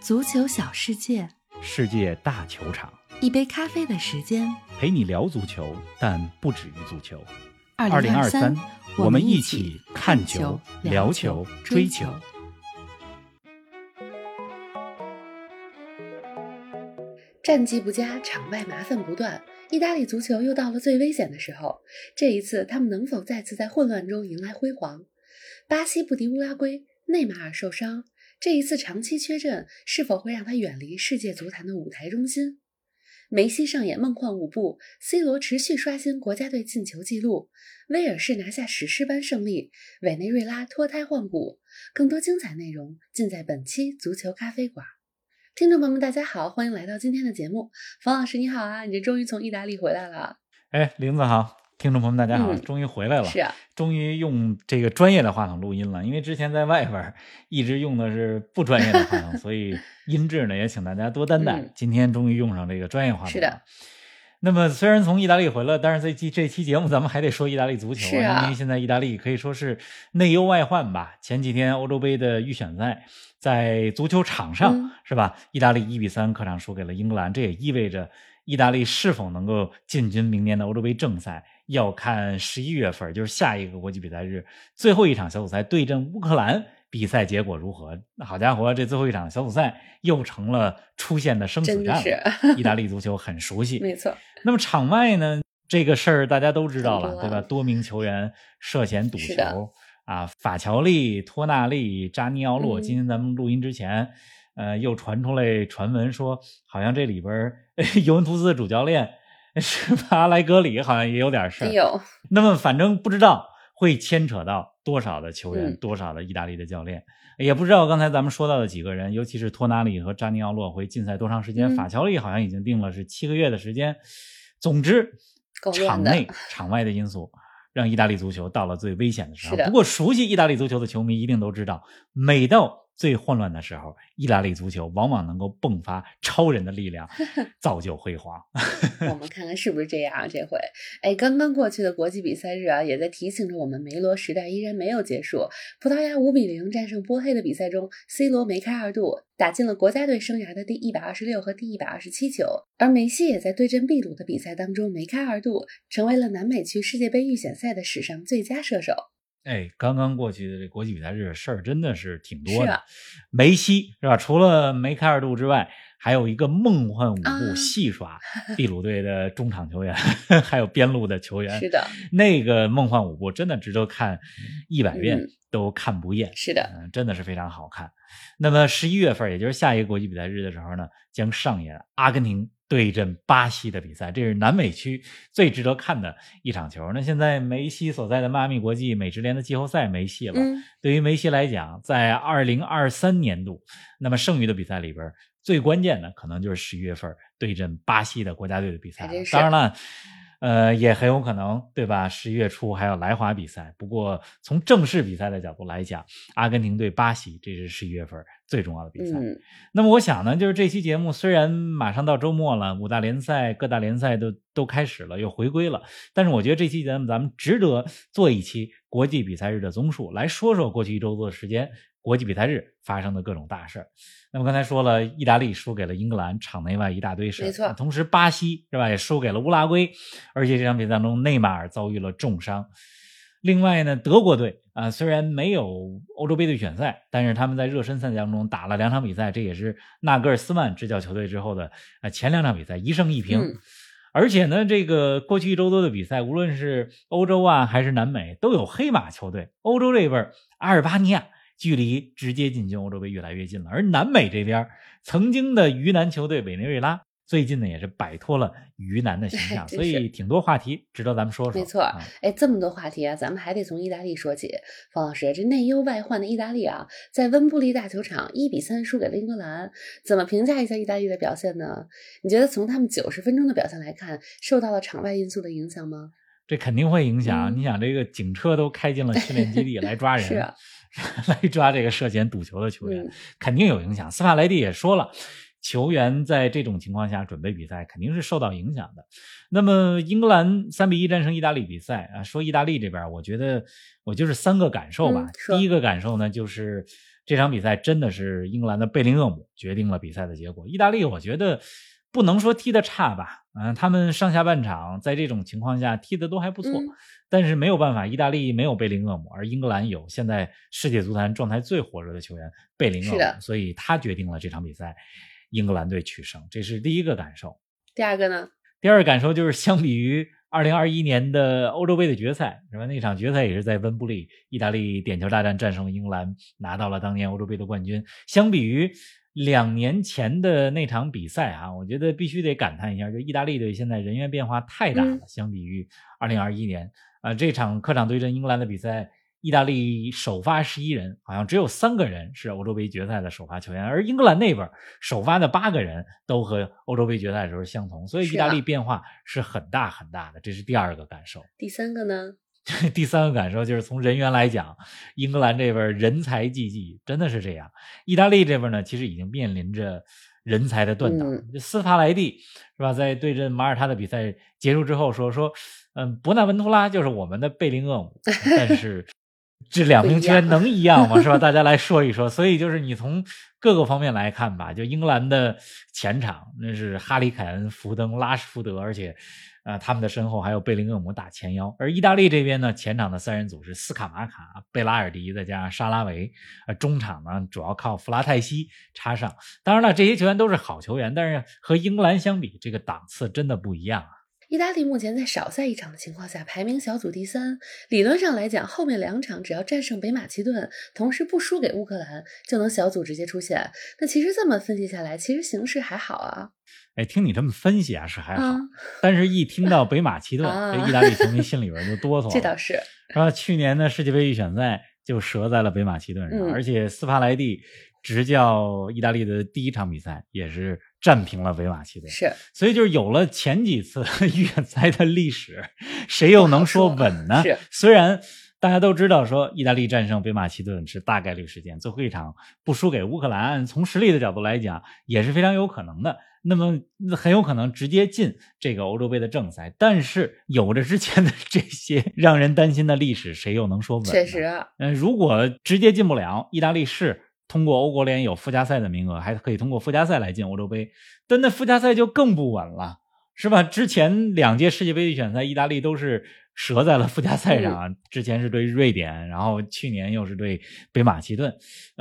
足球小世界，世界大球场，一杯咖啡的时间，陪你聊足球，但不止于足球。2023，我们一起看球、聊球、追球。战绩不佳，场外麻烦不断，意大利足球又到了最危险的时候。这一次，他们能否再次在混乱中迎来辉煌？巴西不敌乌拉圭，内马尔受伤，这一次长期缺阵是否会让他远离世界足坛的舞台中心？梅西上演梦幻舞步 ，C 罗持续刷新国家队进球纪录，威尔士拿下史诗般胜利，委内瑞拉脱胎换骨。更多精彩内容尽在本期足球咖啡馆。听众朋友们，大家好，欢迎来到今天的节目。冯老师你好啊，你这终于从意大利回来了。哎，林子好。听众朋友们大家好，终于回来了。是啊，终于用这个专业的话筒录音了，因为之前在外边一直用的是不专业的话筒所以音质呢也请大家多担待今天终于用上这个专业话筒了。是的。那么虽然从意大利回来，但是这期节目咱们还得说意大利足球啊，因为现在意大利可以说是内忧外患吧。前几天欧洲杯的预选赛在足球场上、是吧，意大利1-3客场输给了英格兰，这也意味着意大利是否能够进军明年的欧洲杯正赛要看11月份，就是下一个国际比赛日最后一场小组赛对阵乌克兰，比赛结果如何。好家伙，这最后一场小组赛又成了出现的生死战了意大利足球很熟悉没错。那么场外呢，这个事儿大家都知道了对吧，多名球员涉嫌赌球啊，法乔利、托纳利、扎尼奥洛，今天咱们录音之前又传出来传闻说好像这里边尤文图斯的主教练是吧，阿莱格里好像也有点事儿。那么反正不知道会牵扯到多少的球员、多少的意大利的教练，也不知道刚才咱们说到的几个人，尤其是托纳利和扎尼奥洛会禁赛多长时间、法乔利好像已经定了是7个月的时间。总之场内场外的因素让意大利足球到了最危险的时候。不过熟悉意大利足球的球迷一定都知道，每到最混乱的时候，意大利足球往往能够迸发超人的力量，造就辉煌。我们看看是不是这样啊？这回，哎，刚刚过去的国际比赛日啊，也在提醒着我们，梅罗时代依然没有结束。葡萄牙5-0战胜波黑的比赛中 ，C 罗梅开二度，打进了国家队生涯的第126和第127球。而梅西也在对阵秘鲁的比赛当中梅开二度，成为了南美区世界杯预选赛的史上最佳射手。哎，刚刚过去的这国际比赛日事儿真的是挺多的。梅西是吧？除了梅开二度之外，还有一个梦幻舞步戏耍秘鲁队的中场球员，还有边路的球员。是的，那个梦幻舞步真的值得看100遍都看不厌。是的，真的是非常好看。那么11月份，也就是下一个国际比赛日的时候呢，将上演阿根廷对阵巴西的比赛，这是南美区最值得看的一场球。那现在梅西所在的迈阿密国际美职联的季后赛没戏了。对于梅西来讲，在2023年度，那么剩余的比赛里边，最关键的可能就是11月份对阵巴西的国家队的比赛了。当然了，也很有可能，对吧？11月初还有来华比赛。不过从正式比赛的角度来讲，阿根廷对巴西，这是11月份最重要的比赛。那么我想呢，就是这期节目虽然马上到周末了，五大联赛、各大联赛都开始了，又回归了，但是我觉得这期节目咱们值得做一期国际比赛日的综述，来说说过去一周多的时间国际比赛日发生的各种大事儿。那么刚才说了，意大利输给了英格兰，场内外一大堆事儿。没错。同时巴西是吧也输给了乌拉圭，而且这场比赛当中内马尔遭遇了重伤。另外呢，德国队虽然没有欧洲杯的选赛，但是他们在热身赛当中打了2场比赛，这也是纳格尔斯曼执教球队之后的前2场比赛1胜1平。而且呢，这个过去一周多的比赛，无论是欧洲啊还是南美，都有黑马球队。欧洲这边阿尔巴尼亚距离直接进军欧洲杯越来越近了，而南美这边曾经的鱼腩球队委内瑞拉最近呢也是摆脱了鱼腩的形象，所以挺多话题值得咱们说说。没错，哎，这么多话题啊，咱们还得从意大利说起。方老师，这内忧外患的意大利啊，在温布利大球场1-3输给了英格兰，怎么评价一下意大利的表现呢？你觉得从他们90分钟的表现来看，受到了场外因素的影响吗？这肯定会影响。你想，这个警车都开进了训练基地来抓人，来抓这个涉嫌赌球的球员，肯定有影响。斯帕莱蒂也说了，球员在这种情况下准备比赛肯定是受到影响的。那么英格兰3-1战胜意大利比赛啊，说意大利这边，我觉得我就是3个感受吧。第一个感受呢，就是这场比赛真的是英格兰的贝林厄姆决定了比赛的结果。意大利我觉得不能说踢得差吧，他们上下半场在这种情况下踢得都还不错，但是没有办法，意大利没有贝林厄姆，而英格兰有现在世界足坛状态最火热的球员贝林厄姆，所以他决定了这场比赛英格兰队取胜，这是第一个感受。第二个呢？第二个感受就是相比于2021年的欧洲杯的决赛，是吧？那场决赛也是在温布利，意大利点球大战战胜英格兰，拿到了当年欧洲杯的冠军。相比于2年前的那场比赛啊，我觉得必须得感叹一下，就意大利队现在人员变化太大了，相比于2021年这场客场对阵英格兰的比赛，意大利首发11人，好像只有3个人是欧洲杯决赛的首发球员，而英格兰那边首发的8个人都和欧洲杯决赛的时候相同，所以意大利变化是很大很大的，这是第二个感受。第三个呢？第三个感受就是从人员来讲，英格兰这边人才济济，真的是这样。意大利这边呢，其实已经面临着人才的断档。斯帕莱蒂是吧？在对阵马耳他的比赛结束之后说，伯纳文图拉就是我们的贝林厄姆，但是这两名球员能一样吗？是吧？大家来说一说。所以就是你从各个方面来看吧，就英格兰的前场那是哈里凯恩、福登、拉什福德，而且他们的身后还有贝林厄姆打前腰。而意大利这边呢，前场的三人组是斯卡马卡、贝拉尔迪再加上沙拉维，中场呢主要靠弗拉泰西插上。当然了，这些球员都是好球员，但是和英格兰相比，这个档次真的不一样啊。意大利目前在少赛一场的情况下排名小组第3，理论上来讲，后面2场只要战胜北马其顿，同时不输给乌克兰，就能小组直接出线。那其实这么分析下来，其实形势还好啊。听你这么分析啊，是还好，但是一听到北马其顿，意大利球迷心里边就哆嗦了。这倒是。然后去年的世界杯预选赛就折在了北马其顿上，而且斯帕莱蒂执教意大利的第一场比赛也是战平了北马其顿，是，所以就是有了前几次预选赛的历史，谁又能说稳呢？是，虽然大家都知道说意大利战胜北马其顿是大概率事件，最后一场不输给乌克兰，从实力的角度来讲也是非常有可能的，那么很有可能直接进这个欧洲杯的正赛，但是有着之前的这些让人担心的历史，谁又能说稳呢？确实如果直接进不了，意大利是通过欧国联有附加赛的名额，还可以通过附加赛来进欧洲杯，但那附加赛就更不稳了，是吧？之前2届世界杯预选赛，意大利都是折在了附加赛上，之前是对瑞典，然后去年又是对北马其顿，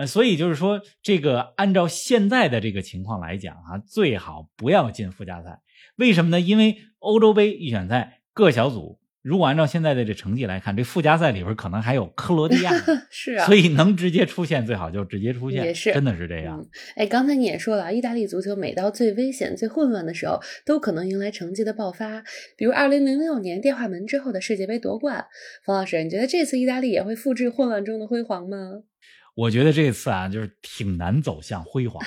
所以就是说，这个按照现在的这个情况来讲啊，最好不要进附加赛。为什么呢？因为欧洲杯预选赛各小组，如果按照现在的这成绩来看，这附加赛里边可能还有克罗地亚是啊，所以能直接出现最好就直接出现，也是真的是这样。刚才你也说了，意大利足球每到最危险最混乱的时候都可能迎来成绩的爆发，比如2006年电话门之后的世界杯夺冠。冯老师，你觉得这次意大利也会复制混乱中的辉煌吗？我觉得这次啊，就是挺难走向辉煌。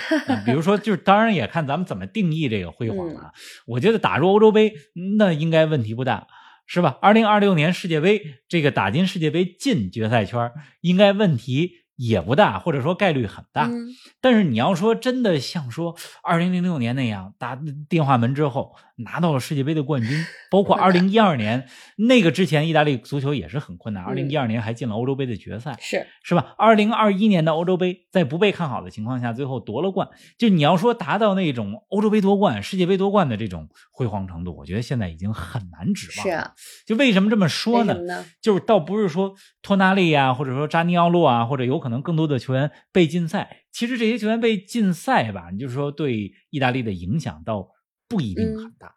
比如说，就是当然也看咱们怎么定义这个辉煌了。我觉得打入欧洲杯那应该问题不大，是吧？2026年世界杯这个打进世界杯进决赛圈应该问题也不大，或者说概率很大。但是你要说真的像说2006年那样打电话门之后拿到了世界杯的冠军，包括2012年那个之前意大利足球也是很困难，2012年还进了欧洲杯的决赛，是吧？2021年的欧洲杯在不被看好的情况下最后夺了冠，就你要说达到那种欧洲杯夺冠世界杯夺冠的这种辉煌程度，我觉得现在已经很难指望了。就为什么这么说呢？就是倒不是说托纳利啊，或者说扎尼奥洛啊，或者有可能更多的球员被禁赛，其实这些球员被禁赛吧，你就是说对意大利的影响倒不一定很大。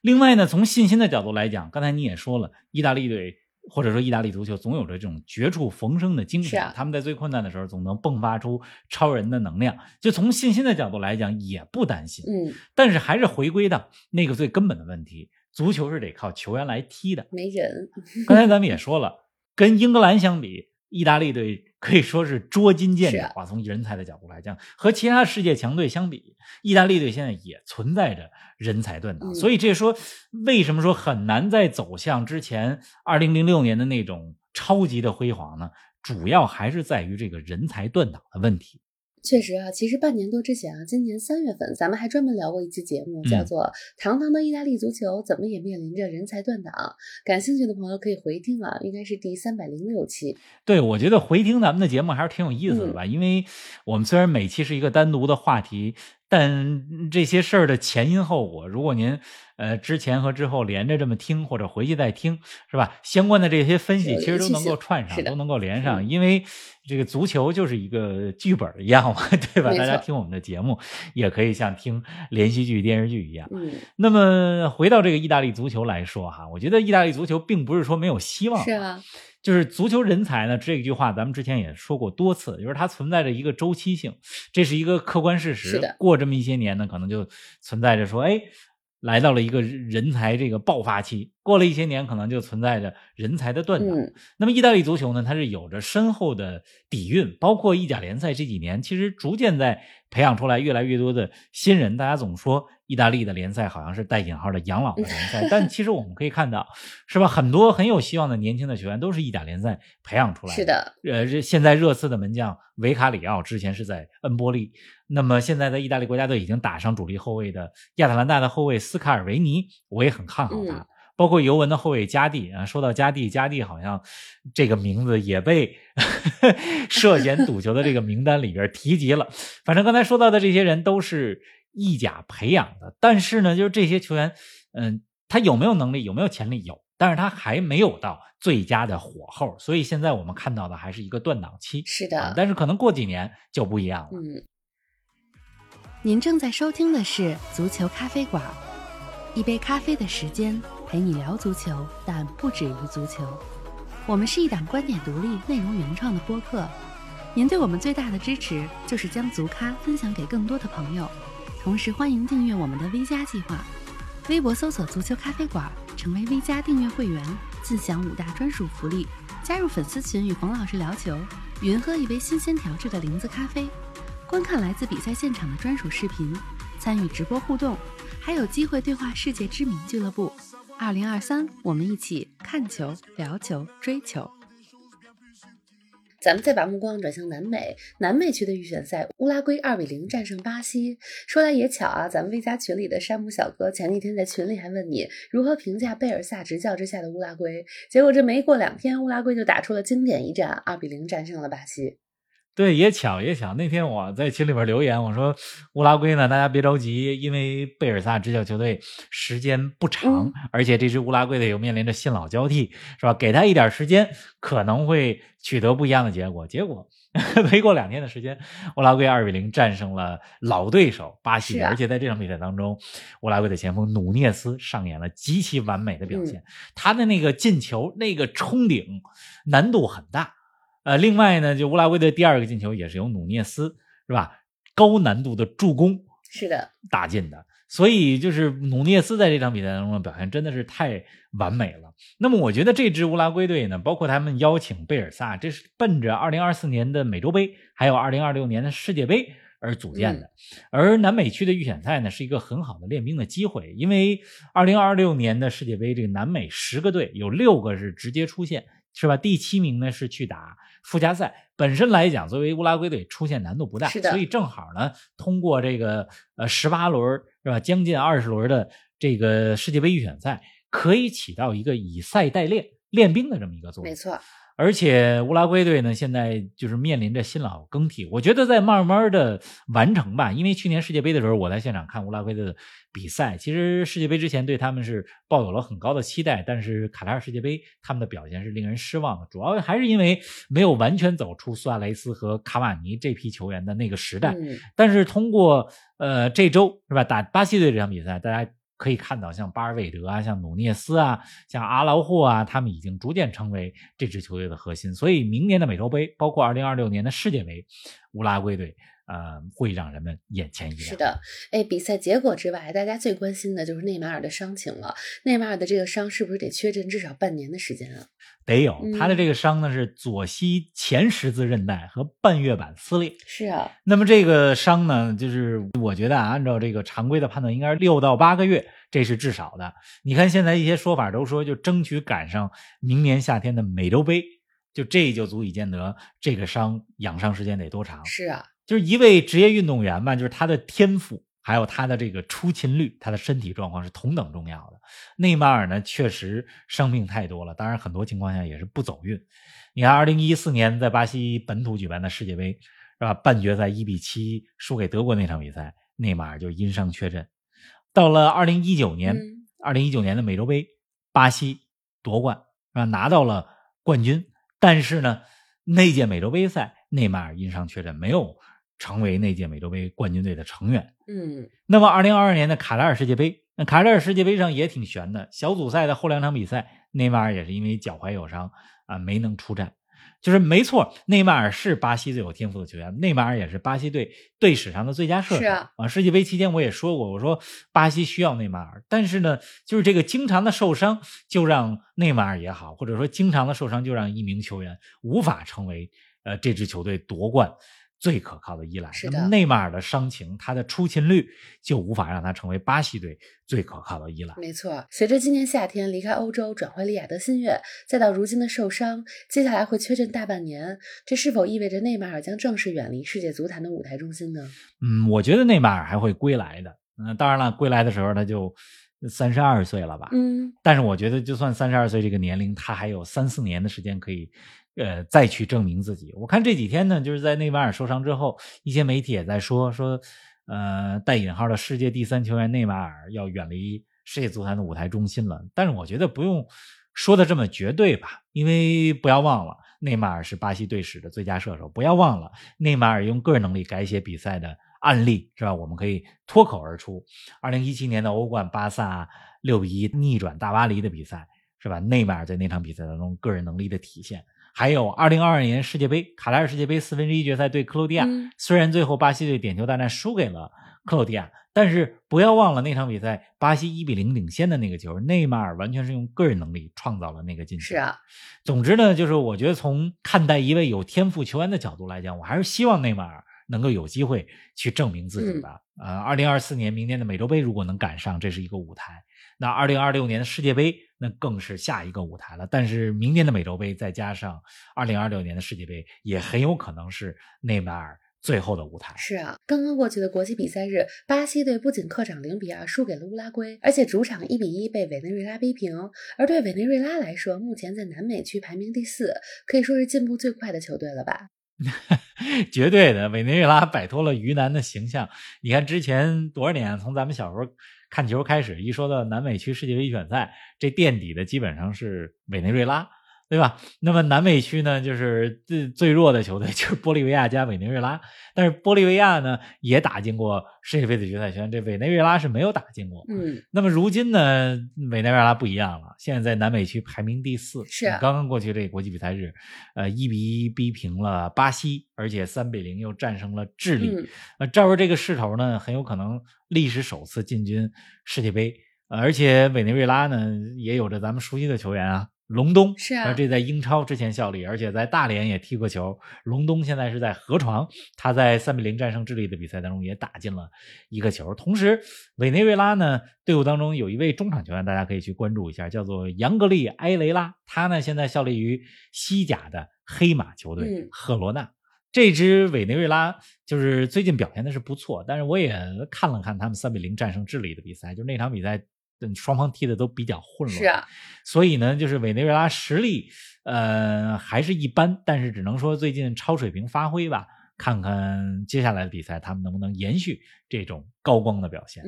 另外呢，从信心的角度来讲，刚才你也说了，意大利队或者说意大利足球总有着这种绝处逢生的精神，他们在最困难的时候总能迸发出超人的能量，就从信心的角度来讲也不担心。但是还是回归到那个最根本的问题，足球是得靠球员来踢的，没人刚才咱们也说了，跟英格兰相比，意大利队可以说是捉襟见肘啊，从人才的角度来讲，和其他世界强队相比，意大利队现在也存在着人才断档，所以这说为什么说很难再走向之前2006年的那种超级的辉煌呢？主要还是在于这个人才断档的问题。确实啊，其实半年多之前啊，今年3月份咱们还专门聊过一期节目，叫做堂堂的意大利足球怎么也面临着人才断档，感兴趣的朋友可以回听啊，应该是第306期。对，我觉得回听咱们的节目还是挺有意思的吧，因为我们虽然每期是一个单独的话题，但这些事儿的前因后果，如果您之前和之后连着这么听，或者回去再听，是吧？相关的这些分析其实都能够串上，都能够连上，因为这个足球就是一个剧本一样嘛，对吧？大家听我们的节目也可以像听连续剧、电视剧一样。那么回到这个意大利足球来说哈，我觉得意大利足球并不是说没有希望，是啊。就是足球人才呢，这句话咱们之前也说过多次，就是它存在着一个周期性，这是一个客观事实。过这么一些年呢，可能就存在着说，哎，来到了一个人才这个爆发期；过了一些年，可能就存在着人才的断档。那么意大利足球呢，它是有着深厚的底蕴，包括意甲联赛这几年，其实逐渐在培养出来越来越多的新人。大家总说意大利的联赛好像是带引号的养老的联赛，但其实我们可以看到，是吧？很多很有希望的年轻的球员都是意甲联赛培养出来的。是的，现在热刺的门将维卡里奥之前是在恩波利，那么现在在意大利国家队已经打上主力后卫的亚特兰大的后卫斯卡尔维尼，我也很看好他。包括尤文的后卫加蒂啊，说到加蒂，加蒂好像这个名字也被涉嫌赌球的这个名单里边提及了。反正刚才说到的这些人都是意甲培养的，但是呢，就是这些球员，他有没有能力，有没有潜力，有，但是他还没有到最佳的火候，所以现在我们看到的还是一个断档期。是的，但是可能过几年就不一样了。您正在收听的是足球咖啡馆，一杯咖啡的时间陪你聊足球，但不止于足球。我们是一档观点独立、内容原创的播客，您对我们最大的支持就是将足咖分享给更多的朋友。同时欢迎订阅我们的 V 加计划，微博搜索足球咖啡馆，成为 V 加订阅会员，尽享5大专属福利，加入粉丝群与冯老师聊球，云喝一杯新鲜调制的零子咖啡，观看来自比赛现场的专属视频，参与直播互动，还有机会对话世界知名俱乐部。2023，我们一起看球、聊球、追球。咱们再把目光转向南美，南美区的预选赛，乌拉圭2-0战胜巴西。说来也巧啊，咱们微加群里的山姆小哥前几天在群里还问你如何评价贝尔萨执教之下的乌拉圭，结果这没过2天，乌拉圭就打出了经典一战，2-0战胜了巴西。对，也巧也巧，那天我在群里边留言，我说乌拉圭呢，大家别着急，因为贝尔萨执教球队时间不长，而且这支乌拉圭队又面临着新老交替，是吧？给他一点时间，可能会取得不一样的结果。结果没过2天的时间，乌拉圭2-0战胜了老对手巴西，而且在这场比赛当中，乌拉圭的前锋努涅斯上演了极其完美的表现，他的那个进球，那个冲顶难度很大。另外呢，就乌拉圭的第2个进球也是由努涅斯，是吧？高难度的助攻，是的，打进的。所以就是努涅斯在这场比赛当中的表现真的是太完美了。那么我觉得这支乌拉圭队呢，包括他们邀请贝尔萨，这是奔着2024年的美洲杯，还有2026年的世界杯而组建的。而南美区的预选赛呢，是一个很好的练兵的机会，因为2026年的世界杯，这个南美10个队有6个是直接出线，是吧？第7名呢是去打附加赛，本身来讲作为乌拉圭队出现难度不大，所以正好呢通过这个18轮，是吧，将近20轮的这个世界杯预选赛，可以起到一个以赛代练、练兵的这么一个作用。没错。而且乌拉圭队呢现在就是面临着新老更替，我觉得在慢慢的完成吧，因为去年世界杯的时候我在现场看乌拉圭的比赛，其实世界杯之前对他们是抱有了很高的期待，但是卡塔尔世界杯他们的表现是令人失望的，主要还是因为没有完全走出苏亚雷斯和卡瓦尼这批球员的那个时代。但是通过这周，是吧，打巴西队这场比赛，大家可以看到像巴尔韦德啊，像努涅斯啊，像阿劳霍啊，他们已经逐渐成为这支球队的核心，所以明年的美洲杯，包括2026年的世界杯，乌拉圭队会让人们眼前一亮。是的，比赛结果之外，大家最关心的就是内马尔的伤情了。内马尔的这个伤是不是得缺阵至少半年的时间啊？得有，他的这个伤呢是左膝前十字韧带和半月板撕裂。是啊。那么这个伤呢，就是我觉得啊，按照这个常规的判断，应该是6到8个月，这是至少的。你看现在一些说法都说，就争取赶上明年夏天的美洲杯，就这就足以见得这个伤养伤时间得多长。是啊。就是一位职业运动员嘛，就是他的天赋还有他的这个出勤率，他的身体状况是同等重要的。内马尔呢确实伤病太多了，当然很多情况下也是不走运。你看2014年在巴西本土举办的世界杯是吧，半决赛1比7输给德国那场比赛，内马尔就因伤缺阵。到了2019年、2019年的美洲杯巴西夺冠是吧，拿到了冠军，但是呢那届美洲杯赛内马尔因伤缺阵，没有成为那届美洲杯冠军队的成员。那么2022年的卡塔尔世界杯，那卡塔尔世界杯上也挺悬的，小组赛的后两场比赛内马尔也是因为脚踝有伤啊，没能出战。就是没错，内马尔是巴西最有天赋的球员，内马尔也是巴西队队史上的最佳射手。是啊，世界杯期间我也说过，我说巴西需要内马尔，但是呢，就是这个经常的受伤就让内马尔也好，或者说经常的受伤就让一名球员无法成为这支球队夺冠最可靠的依赖。那么内马尔的伤情，他的出勤率就无法让他成为巴西队最可靠的依赖。没错，随着今年夏天离开欧洲转会利雅得新月，再到如今的受伤，接下来会缺阵大半年，这是否意味着内马尔将正式远离世界足坛的舞台中心呢？我觉得内马尔还会归来的。当然了，归来的时候他就32岁了吧。但是我觉得就算32岁这个年龄，他还有3-4年的时间可以再去证明自己。我看这几天呢，就是在内马尔受伤之后，一些媒体也在说带引号的世界第3球员内马尔要远离世界足坛的舞台中心了。但是我觉得不用说的这么绝对吧，因为不要忘了内马尔是巴西队史的最佳射手，不要忘了内马尔用个人能力改写比赛的案例是吧，我们可以脱口而出。2017年的欧冠巴萨6比1逆转大巴黎的比赛是吧，内马尔在那场比赛当中个人能力的体现。还有2022年世界杯，卡塔尔世界杯1/4决赛对克罗地亚，虽然最后巴西队点球大战输给了克罗地亚，但是不要忘了那场比赛巴西1比0领先的那个球，内马尔完全是用个人能力创造了那个进球。是啊，总之呢，就是我觉得从看待一位有天赋球员的角度来讲，我还是希望内马尔能够有机会去证明自己吧。2024年明年的美洲杯如果能赶上，这是一个舞台。那2026年的世界杯那更是下一个舞台了，但是明年的美洲杯再加上2026年的世界杯也很有可能是内马尔最后的舞台。是啊，刚刚过去的国际比赛日，巴西队不仅客场0比2输给了乌拉圭，而且主场1比1被委内瑞拉逼平。而对委内瑞拉来说，目前在南美区排名第4，可以说是进步最快的球队了吧。绝对的，委内瑞拉摆脱了鱼腩的形象。你看之前多少年，从咱们小时候看球开始，一说到南美区世界杯预选赛，这垫底的基本上是委内瑞拉，对吧？那么南美区呢，就是最弱的球队就是玻利维亚加委内瑞拉。但是玻利维亚呢也打进过世界杯的决赛圈，这委内瑞拉是没有打进过。那么如今呢，委内瑞拉不一样了，现在在南美区排名第4。是啊，刚刚过去这国际比赛日，1比1逼平了巴西，而且3比0又战胜了智利。照着这个势头呢，很有可能历史首次进军世界杯。而且委内瑞拉呢也有着咱们熟悉的球员啊，隆东。是啊，这在英超之前效力，而且在大连也踢过球。隆东现在是在河床，他在3比0战胜智利的比赛当中也打进了一个球。同时委内瑞拉呢队伍当中有一位中场球员，大家可以去关注一下，叫做杨格利埃雷拉，他呢现在效力于西甲的黑马球队赫罗纳。这支委内瑞拉就是最近表现的是不错，但是我也看了看他们3比0战胜智利的比赛，就那场比赛双方踢的都比较混乱。是啊，所以呢就是委内瑞拉实力还是一般，但是只能说最近超水平发挥吧，看看接下来的比赛他们能不能延续这种高光的表现。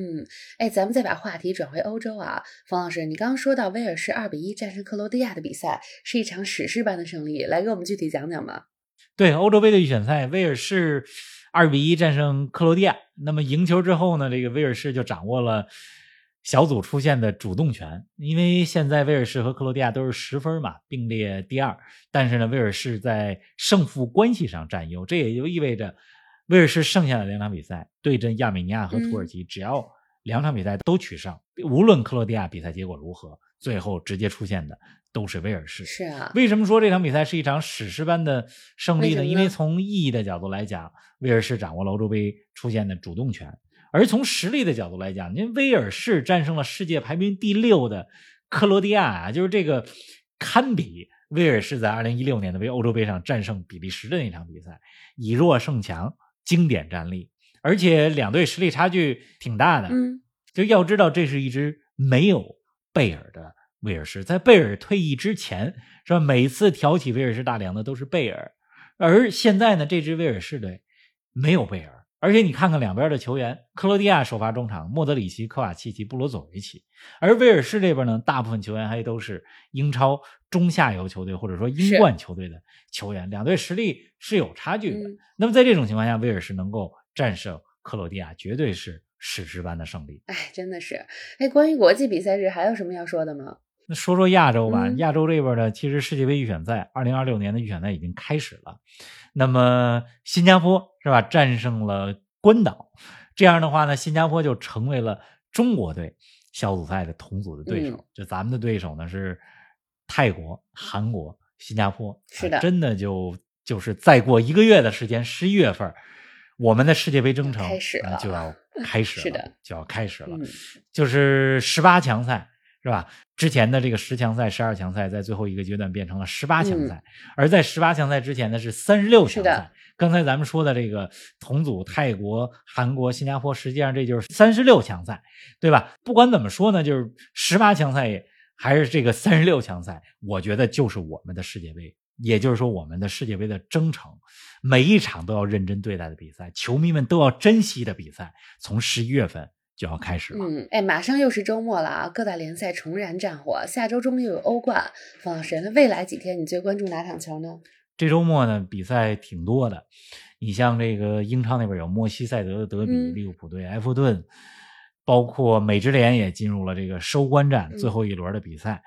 咱们再把话题转回欧洲啊，冯老师，你刚刚说到威尔士2比1战胜克罗地亚的比赛是一场史诗般的胜利，来给我们具体讲讲吧。对，欧洲杯的预选赛，威尔士2比1战胜克罗地亚，那么赢球之后呢，这个威尔士就掌握了小组出线的主动权，因为现在威尔士和克罗地亚都是10分嘛，并列第2，但是呢，威尔士在胜负关系上占优，这也就意味着威尔士剩下的2场比赛对阵亚美尼亚和土耳其，只要2场比赛都取胜，无论克罗地亚比赛结果如何，最后直接出现的都是威尔士。是啊，为什么说这场比赛是一场史诗般的胜利呢？因为从意义的角度来讲，威尔士掌握了欧洲杯出现的主动权。而从实力的角度来讲，您威尔士战胜了世界排名第6的克罗地亚啊，就是这个堪比威尔士在2016年的欧洲杯上战胜比利时的那场比赛，以弱胜强，经典战例，而且两队实力差距挺大的。嗯，就要知道这是一支没有贝尔的威尔士，在贝尔退役之前是吧，每次挑起威尔士大梁的都是贝尔，而现在呢这支威尔士队没有贝尔，而且你看看两边的球员，克罗地亚首发中场莫德里奇、科瓦契奇、布罗佐维奇，而威尔士这边呢大部分球员还都是英超中下游球队或者说英冠球队的球员，两队实力是有差距的。那么在这种情况下，威尔士能够战胜克罗地亚绝对是史诗般的胜利。哎，真的是。哎，关于国际比赛日还有什么要说的吗？那说说亚洲吧，亚洲这边呢，其实世界杯预选赛2026年的预选赛已经开始了。那么新加坡是吧战胜了关岛，这样的话呢新加坡就成为了中国队小组赛的同组的对手。就咱们的对手呢是泰国、韩国、新加坡。是的，真的就是再过一个月的时间 ,11 月份我们的世界杯征程就要开始了。是的，就要开始了。就是18强赛是吧，之前的这个10强赛、12强赛在最后一个阶段变成了18强赛。而在18强赛之前呢是36强赛。刚才咱们说的这个同组泰国、韩国、新加坡，实际上这就是36强赛，对吧？不管怎么说呢，就是18强赛也还是这个36强赛，我觉得就是我们的世界杯。也就是说我们的世界杯的征程，每一场都要认真对待的比赛，球迷们都要珍惜的比赛，从11月份就要开始了。马上又是周末了啊，各大联赛重燃战火，下周中又有欧冠。冯老师，那未来几天你最关注哪场球呢？这周末呢比赛挺多的，你像这个英超那边有莫西塞德的德比、利物浦对埃弗顿，包括美职联也进入了这个收官战，最后一轮的比赛。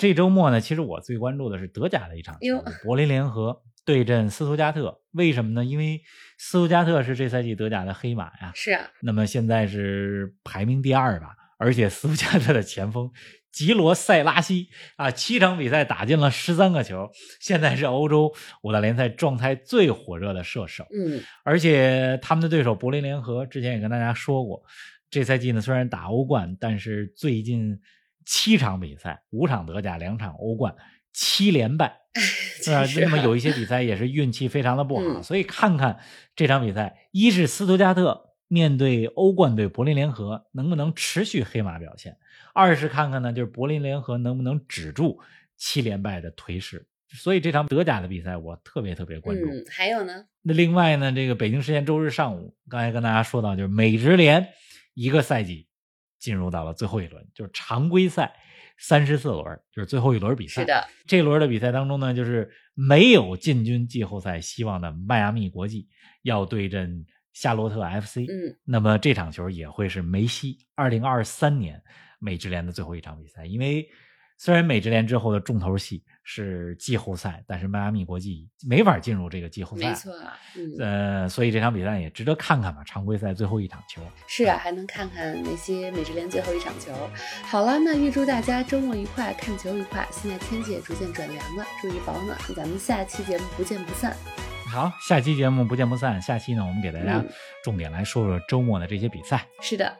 这周末呢，其实我最关注的是德甲的一场球，柏林联合对阵斯图加特。为什么呢？因为斯图加特是这赛季德甲的黑马呀。是啊。那么现在是排名第2吧，而且斯图加特的前锋吉罗塞拉西啊，7场比赛打进了13个球，现在是欧洲五大联赛状态最火热的射手。而且他们的对手柏林联合之前也跟大家说过，这赛季呢虽然打欧冠，但是最近7场比赛，5场德甲，2场欧冠，7连败。那么有一些比赛也是运气非常的不好，所以看看这场比赛，一是斯图加特面对欧冠对柏林联合能不能持续黑马表现，二是看看呢就是柏林联合能不能止住7连败的颓势。所以这场德甲的比赛我特别关注。还有呢？那另外呢，这个北京时间周日上午，刚才跟大家说到，就是美职联一个赛季进入到了最后一轮，就是常规赛34轮，就是最后一轮比赛。是的，这轮的比赛当中呢，就是没有进军季后赛希望的迈阿密国际要对阵夏洛特 FC。那么这场球也会是梅西2023年美职联的最后一场比赛，因为虽然美职联之后的重头戏是季后赛，但是迈阿密国际没法进入这个季后赛。没错。所以这场比赛也值得看看吧，常规赛最后一场球。是啊，还能看看那些美职联最后一场球。好了，那预祝大家周末愉快，看球愉快。现在天气也逐渐转凉了，注意保暖。咱们下期节目不见不散。好，下期节目不见不散。下期呢，我们给大家重点来说说周末的这些比赛。是的。